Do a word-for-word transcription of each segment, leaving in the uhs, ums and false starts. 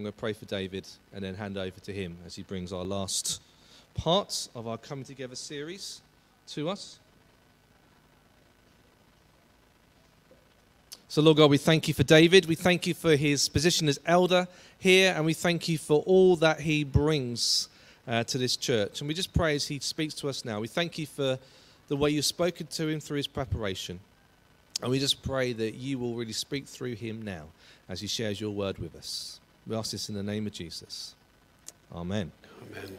I'm going to pray for David and then hand over to him as he brings our last part of our Coming Together series to us. So, Lord God, we thank you for David. We thank you for his position as elder here, and we thank you for all that he brings uh, to this church. And we just pray as he speaks to us now. We thank you for the way you've spoken to him through his preparation. And we just pray that you will really speak through him now as he shares your word with us. We ask this in the name of Jesus. Amen. Amen.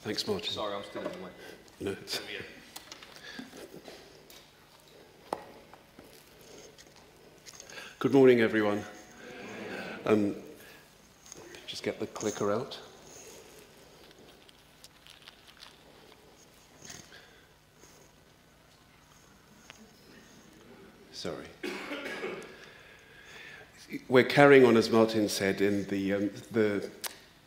Thanks, Martin. Sorry, I'm still in the way. No. Good morning, everyone. Um, just get the clicker out. Sorry. We're carrying on, as Martin said, in the, um, the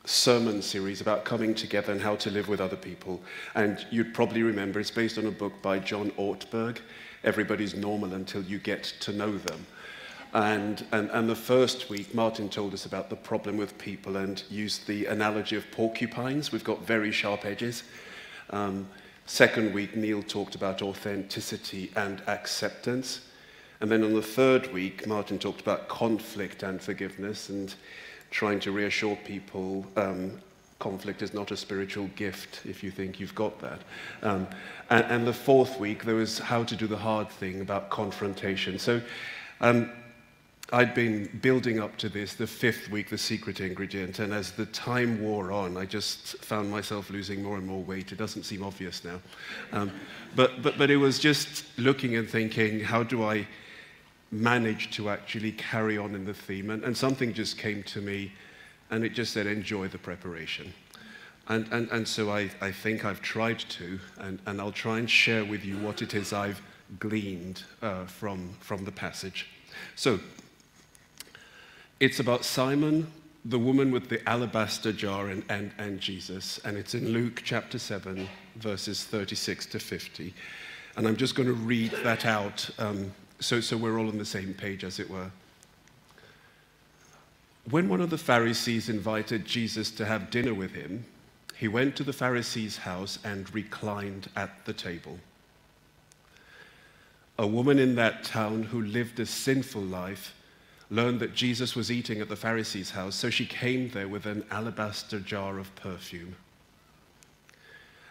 sermon series about coming together and how to live with other people. And you'd probably remember it's based on a book by John Ortberg, Everybody's Normal Until You Get to Know Them. And, and, and the first week, Martin told us about the problem with people and used the analogy of porcupines. We've got very sharp edges. Um, second week, Neil talked about authenticity and acceptance. And then on the third week, Martin talked about conflict and forgiveness and trying to reassure people um, conflict is not a spiritual gift if you think you've got that. Um, and, and the fourth week, there was how to do the hard thing about confrontation. So um, I'd been building up to this, the fifth week, the secret ingredient. And as the time wore on, I just found myself losing more and more weight. It doesn't seem obvious now. Um, but, but, but it was just looking and thinking, how do I managed to actually carry on in the theme, and, and something just came to me, and it just said, enjoy the preparation. And, and, and so I, I think I've tried to, and, and I'll try and share with you what it is I've gleaned uh, from, from the passage. So, it's about Simon, the woman with the alabaster jar, and, and, and Jesus, and it's in Luke chapter seven, verses thirty-six to fifty. And I'm just going to read that out, um, So, so we're all on the same page, as it were. When one of the Pharisees invited Jesus to have dinner with him, he went to the Pharisee's house and reclined at the table. A woman in that town who lived a sinful life learned that Jesus was eating at the Pharisee's house, so she came there with an alabaster jar of perfume.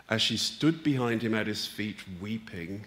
As she stood behind him at his feet, weeping,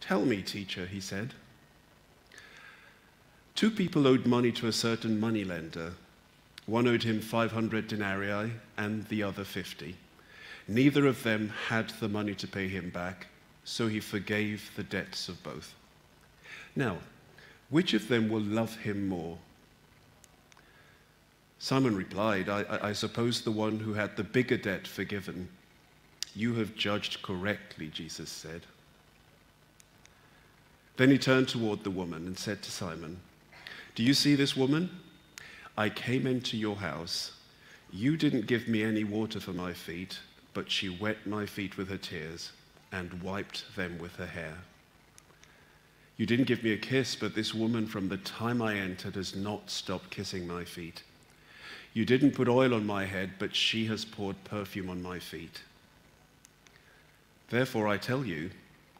Tell me, teacher, he said. Two people owed money to a certain moneylender. One owed him five hundred denarii and the other fifty. Neither of them had the money to pay him back, so he forgave the debts of both. Now, which of them will love him more? Simon replied, I, I, I suppose the one who had the bigger debt forgiven. You have judged correctly, Jesus said. Then he turned toward the woman and said to Simon, do you see this woman? I came into your house. You didn't give me any water for my feet, but she wet my feet with her tears and wiped them with her hair. You didn't give me a kiss, but this woman from the time I entered has not stopped kissing my feet. You didn't put oil on my head, but she has poured perfume on my feet. Therefore I tell you,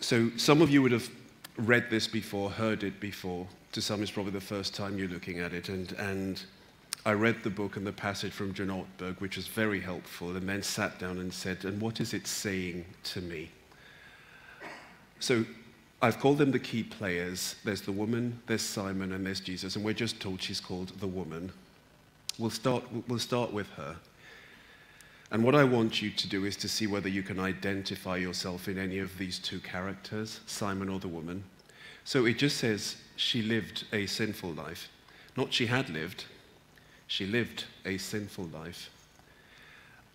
So some of you would have read this before, heard it before. To some, it's probably the first time you're looking at it. And, and I read the book and the passage from John Ortberg, which was very helpful, and then sat down and said, and what is it saying to me? So I've called them the key players. There's the woman, there's Simon, and there's Jesus. And we're just told she's called the woman. We'll start, we'll start with her. And what I want you to do is to see whether you can identify yourself in any of these two characters, Simon or the woman. So it just says she lived a sinful life. Not she had lived, she lived a sinful life.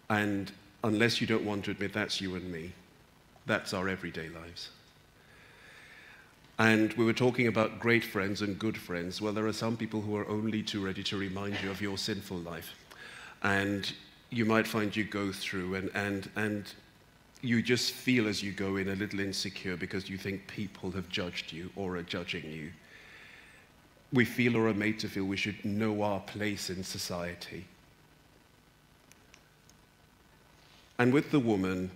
And unless you don't want to admit that's you and me, that's our everyday lives. And we were talking about great friends and good friends. Well, there are some people who are only too ready to remind you of your sinful life. And you might find you go through and, and, and you just feel as you go in a little insecure because you think people have judged you or are judging you. We feel or are made to feel we should know our place in society. And with the woman,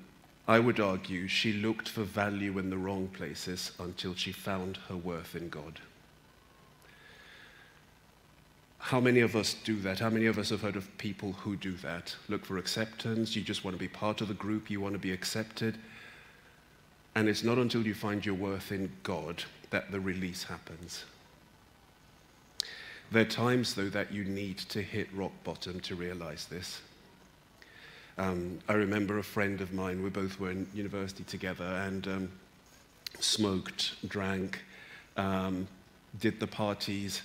I would argue she looked for value in the wrong places until she found her worth in God. How many of us do that? How many of us have heard of people who do that? Look for acceptance, you just want to be part of the group, you want to be accepted. And it's not until you find your worth in God that the release happens. There are times, though, that you need to hit rock bottom to realize this. Um, I remember a friend of mine, we both were in university together and um, smoked, drank, um, did the parties.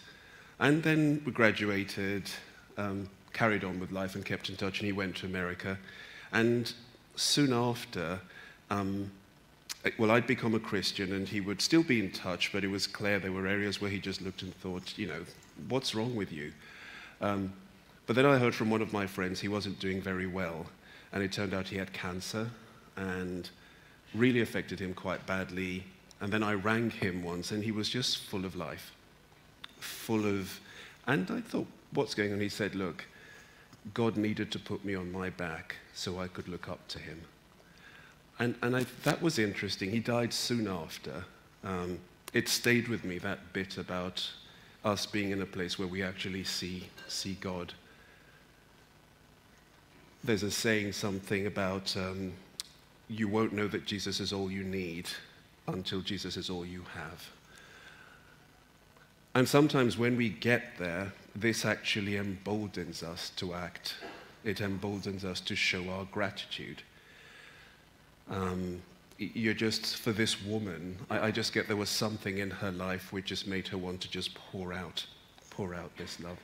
And then we graduated, um, carried on with life and kept in touch, and he went to America. And soon after, um, well, I'd become a Christian and he would still be in touch, but it was clear there were areas where he just looked and thought, you know, what's wrong with you? Um, but then I heard from one of my friends he wasn't doing very well, and it turned out he had cancer and really affected him quite badly. And then I rang him once and he was just full of life. Full of, and I thought, what's going on? He said, look, God needed to put me on my back so I could look up to him. And, and I, that was interesting. He died soon after. Um, it stayed with me, that bit about us being in a place where we actually see, see God. There's a saying something about, um, you won't know that Jesus is all you need until Jesus is all you have. And sometimes when we get there, this actually emboldens us to act. It emboldens us to show our gratitude. Um, you're just, for this woman, I, I just get there was something in her life which just made her want to just pour out, pour out this love.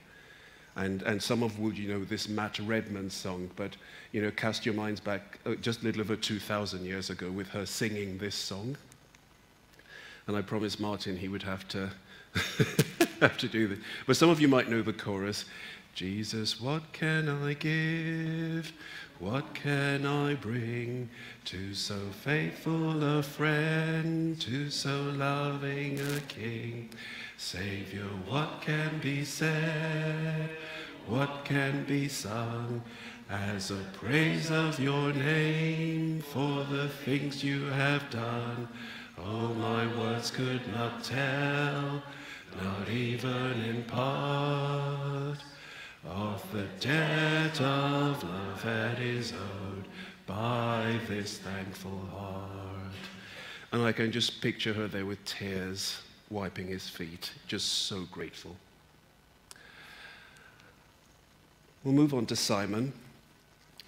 And, and some of you know this Matt Redman song, but you know, cast your minds back just a little over two thousand years ago with her singing this song. And I promised Martin he would have to have to do this. But some of you might know the chorus. Jesus, what can I give? What can I bring to so faithful a friend, to so loving a king? Savior, what can be said? What can be sung as a praise of your name for the things you have done? Oh, my words could not tell, not even in part, of the debt of love that is owed by this thankful heart. And I can just picture her there with tears, wiping his feet, just so grateful. We'll move on to Simon.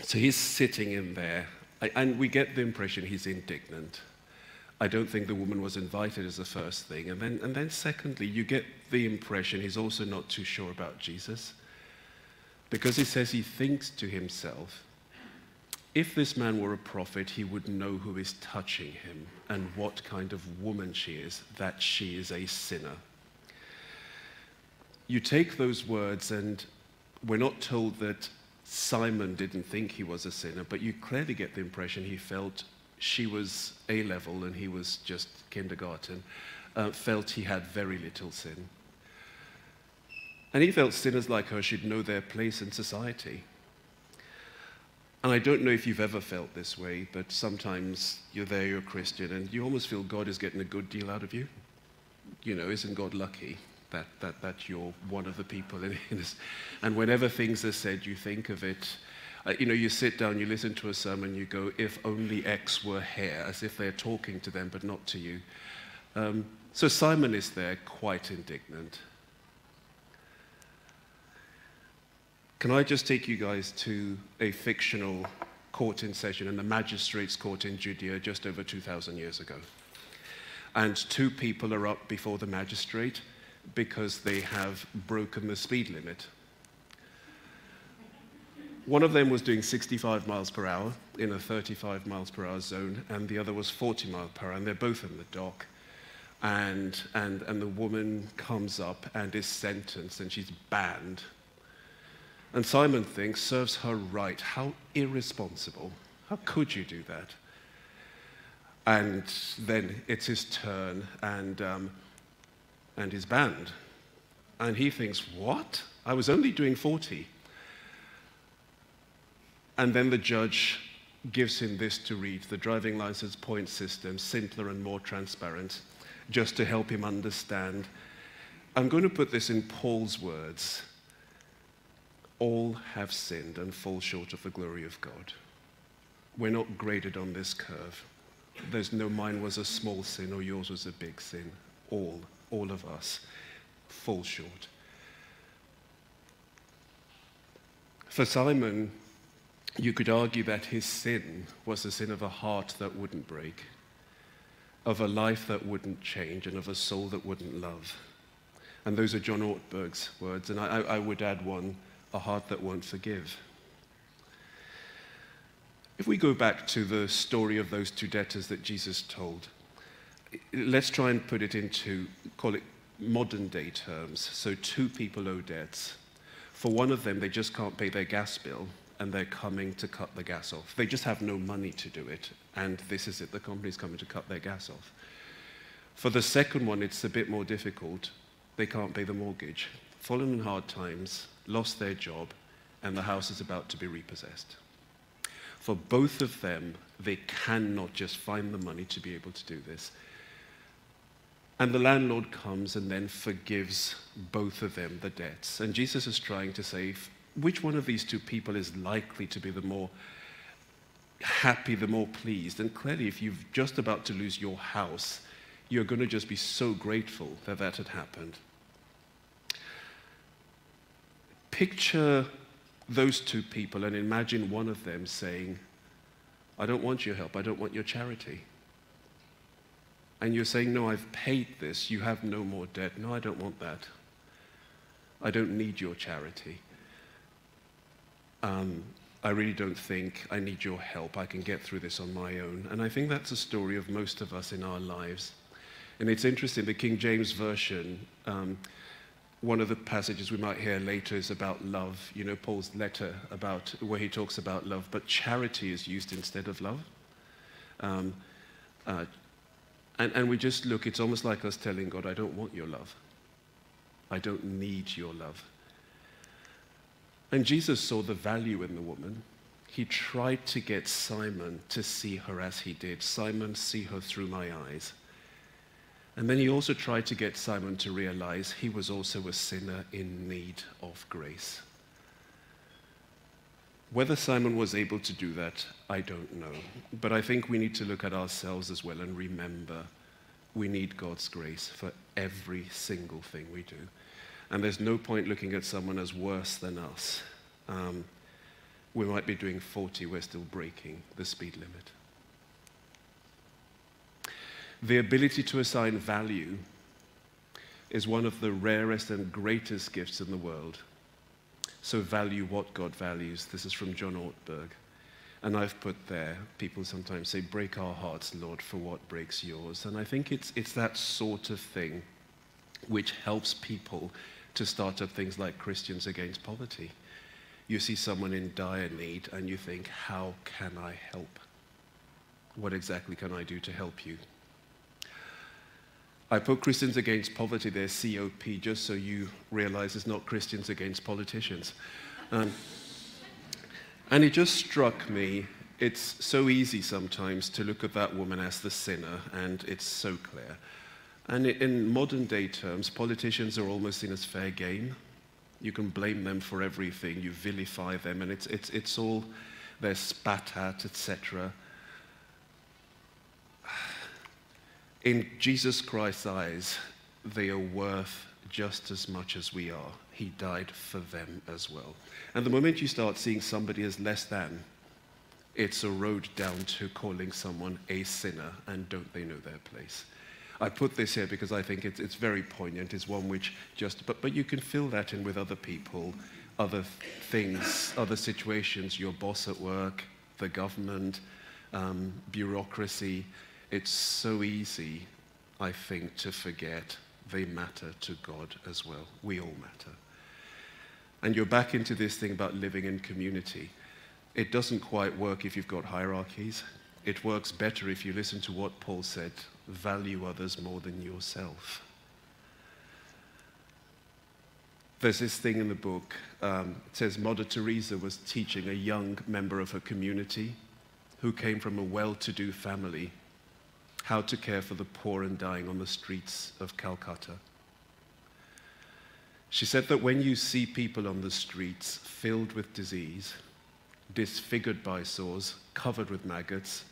So he's sitting in there, and we get the impression he's indignant. I don't think the woman was invited as the first thing. And then, and then secondly, you get the impression he's also not too sure about Jesus, because he says he thinks to himself, if this man were a prophet, he would know who is touching him and what kind of woman she is, that she is a sinner. You take those words, and we're not told that Simon didn't think he was a sinner, but you clearly get the impression he felt she was A-level and he was just kindergarten, uh, felt he had very little sin. And he felt sinners like her should know their place in society. And I don't know if you've ever felt this way, but sometimes you're there, you're a Christian, and you almost feel God is getting a good deal out of you. you know, isn't God lucky that, that, that you're one of the people in this? And whenever things are said, you think of it. Uh, you know, you sit down, you listen to a sermon, you go, if only X were here, as if they're talking to them, but not to you. Um, so Simon is there, quite indignant. Can I just take you guys to a fictional court in session in the magistrate's court in Judea just over two thousand years ago? And two people are up before the magistrate because they have broken the speed limit. One of them was doing sixty-five miles per hour in a thirty-five miles per hour zone, and the other was forty miles per hour, and they're both in the dock. And, and, and the woman comes up and is sentenced, and she's banned. And Simon thinks, serves her right. How irresponsible. How could you do that? And then it's his turn, and, um, and he's banned. And he thinks, what? I was only doing forty. And then the judge gives him this to read, the driving license point system, simpler and more transparent, just to help him understand. I'm going to put this in Paul's words. All have sinned and fall short of the glory of God. We're not graded on this curve. There's no mine was a small sin or yours was a big sin. All, all of us fall short. For Simon, you could argue that his sin was the sin of a heart that wouldn't break, of a life that wouldn't change, and of a soul that wouldn't love. And those are John Ortberg's words, and I, I would add one, a heart that won't forgive. If we go back to the story of those two debtors that Jesus told, let's try and put it into, call it modern day terms. So two people owe debts. For one of them, they just can't pay their gas bill, and they're coming to cut the gas off. They just have no money to do it, and this is it, the company's coming to cut their gas off. For the second one, it's a bit more difficult. They can't pay the mortgage. Fallen in hard times, lost their job, and the house is about to be repossessed. For both of them, they cannot just find the money to be able to do this. And the landlord comes and then forgives both of them the debts. And Jesus is trying to say, which one of these two people is likely to be the more happy, the more pleased? And clearly, if you're just about to lose your house, you're going to just be so grateful that that had happened. Picture those two people and imagine one of them saying, I don't want your help, I don't want your charity. And you're saying, no, I've paid this, you have no more debt. No, I don't want that. I don't need your charity. Um, I really don't think I need your help. I can get through this on my own. And I think that's a story of most of us in our lives. And it's interesting, the King James Version, um, one of the passages we might hear later is about love, you know, Paul's letter about where he talks about love, but charity is used instead of love. Um, uh, and, and we just look, it's almost like us telling God, I don't want your love. I don't need your love. And Jesus saw the value in the woman. He tried to get Simon to see her as he did. Simon, see her through my eyes. And then he also tried to get Simon to realize he was also a sinner in need of grace. Whether Simon was able to do that, I don't know. But I think we need to look at ourselves as well and remember we need God's grace for every single thing we do. And there's no point looking at someone as worse than us. Um, we might be doing forty, we're still breaking the speed limit. The ability to assign value is one of the rarest and greatest gifts in the world. So value what God values. This is from John Ortberg. And I've put there, people sometimes say, break our hearts, Lord, for what breaks yours. And I think it's, it's that sort of thing which helps people to start up things like Christians Against Poverty. You see someone in dire need and you think, how can I help? What exactly can I do to help you? I put Christians Against Poverty there, C O P, just so you realize it's not Christians Against Politicians. Um, and it just struck me, it's so easy sometimes to look at that woman as the sinner, and it's so clear. And in modern day terms, politicians are almost in a fair game. You can blame them for everything, you vilify them, and it's, it's, it's all, they're spat at, et cetera. In Jesus Christ's eyes, they are worth just as much as we are. He died for them as well. And the moment you start seeing somebody as less than, it's a road down to calling someone a sinner, and don't they know their place? I put this here because I think it's, it's very poignant. It's one which just, but, but you can fill that in with other people, other things, other situations, your boss at work, the government, um, bureaucracy. It's so easy, I think, to forget they matter to God as well. We all matter. And you're back into this thing about living in community. It doesn't quite work if you've got hierarchies. It works better if you listen to what Paul said, value others more than yourself. There's this thing in the book, um, it says Mother Teresa was teaching a young member of her community who came from a well-to-do family how to care for the poor and dying on the streets of Calcutta. She said that when you see people on the streets filled with disease, disfigured by sores, covered with maggots,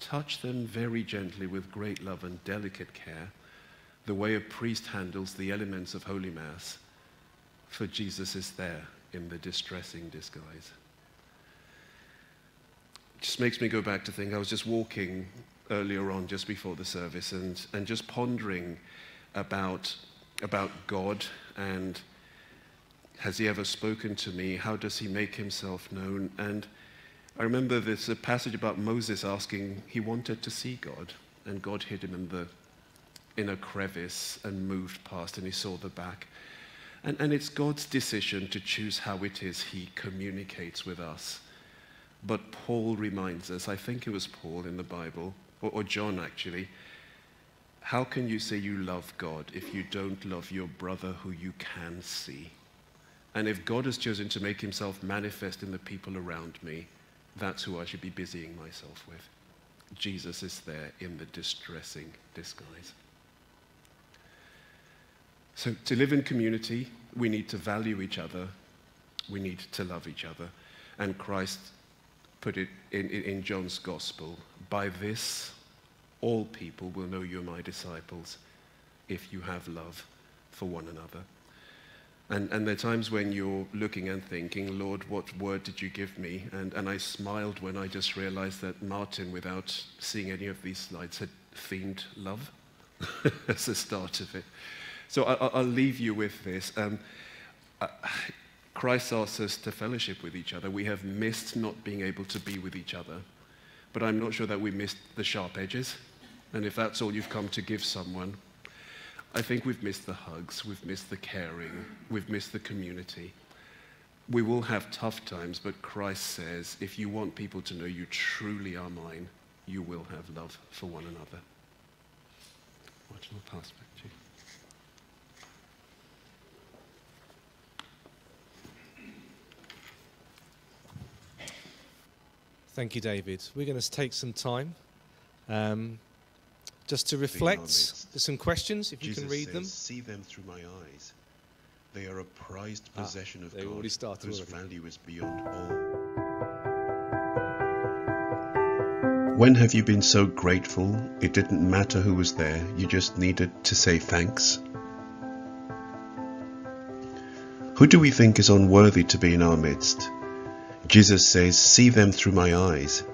touch them very gently with great love and delicate care, the way a priest handles the elements of Holy Mass, for Jesus is there in the distressing disguise. It just makes me go back to think, I was just walking earlier on, just before the service, and, and just pondering about, about God, and has he ever spoken to me? How does he make himself known? And I remember there's a passage about Moses asking, he wanted to see God, and God hid him in, the, in a crevice and moved past, and he saw the back. And, and it's God's decision to choose how it is he communicates with us. But Paul reminds us, I think it was Paul in the Bible, or, or John actually, how can you say you love God if you don't love your brother who you can see? And if God has chosen to make himself manifest in the people around me, that's who I should be busying myself with. Jesus is there in the distressing disguise. So to live in community, we need to value each other. We need to love each other. And Christ put it in, in John's Gospel, by this all people will know you're my disciples if you have love for one another. And, and there are times when you're looking and thinking, Lord, what word did you give me? And, and I smiled when I just realized that Martin, without seeing any of these slides, had themed love as the start of it. So I, I'll leave you with this. Um, I, Christ asks us to fellowship with each other. We have missed not being able to be with each other. But I'm not sure that we missed the sharp edges. And if that's all you've come to give someone, I think we've missed the hugs, we've missed the caring, we've missed the community. We will have tough times, but Christ says, if you want people to know you truly are mine, you will have love for one another. Watch, I'll pass back to you. Thank you, David. We're going to take some time. Um, Just to reflect, there's some questions, if Jesus you can read says, them. See them through my eyes. They are a prized possession ah, of God, already started whose already. value is beyond all. When have you been so grateful it didn't matter who was there, you just needed to say thanks? Who do we think is unworthy to be in our midst? Jesus says, see them through my eyes.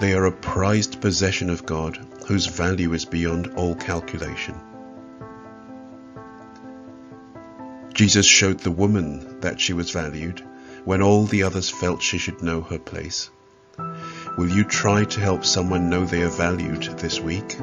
They are a prized possession of God, whose value is beyond all calculation. Jesus showed the woman that she was valued, when all the others felt she should know her place. Will you try to help someone know they are valued this week?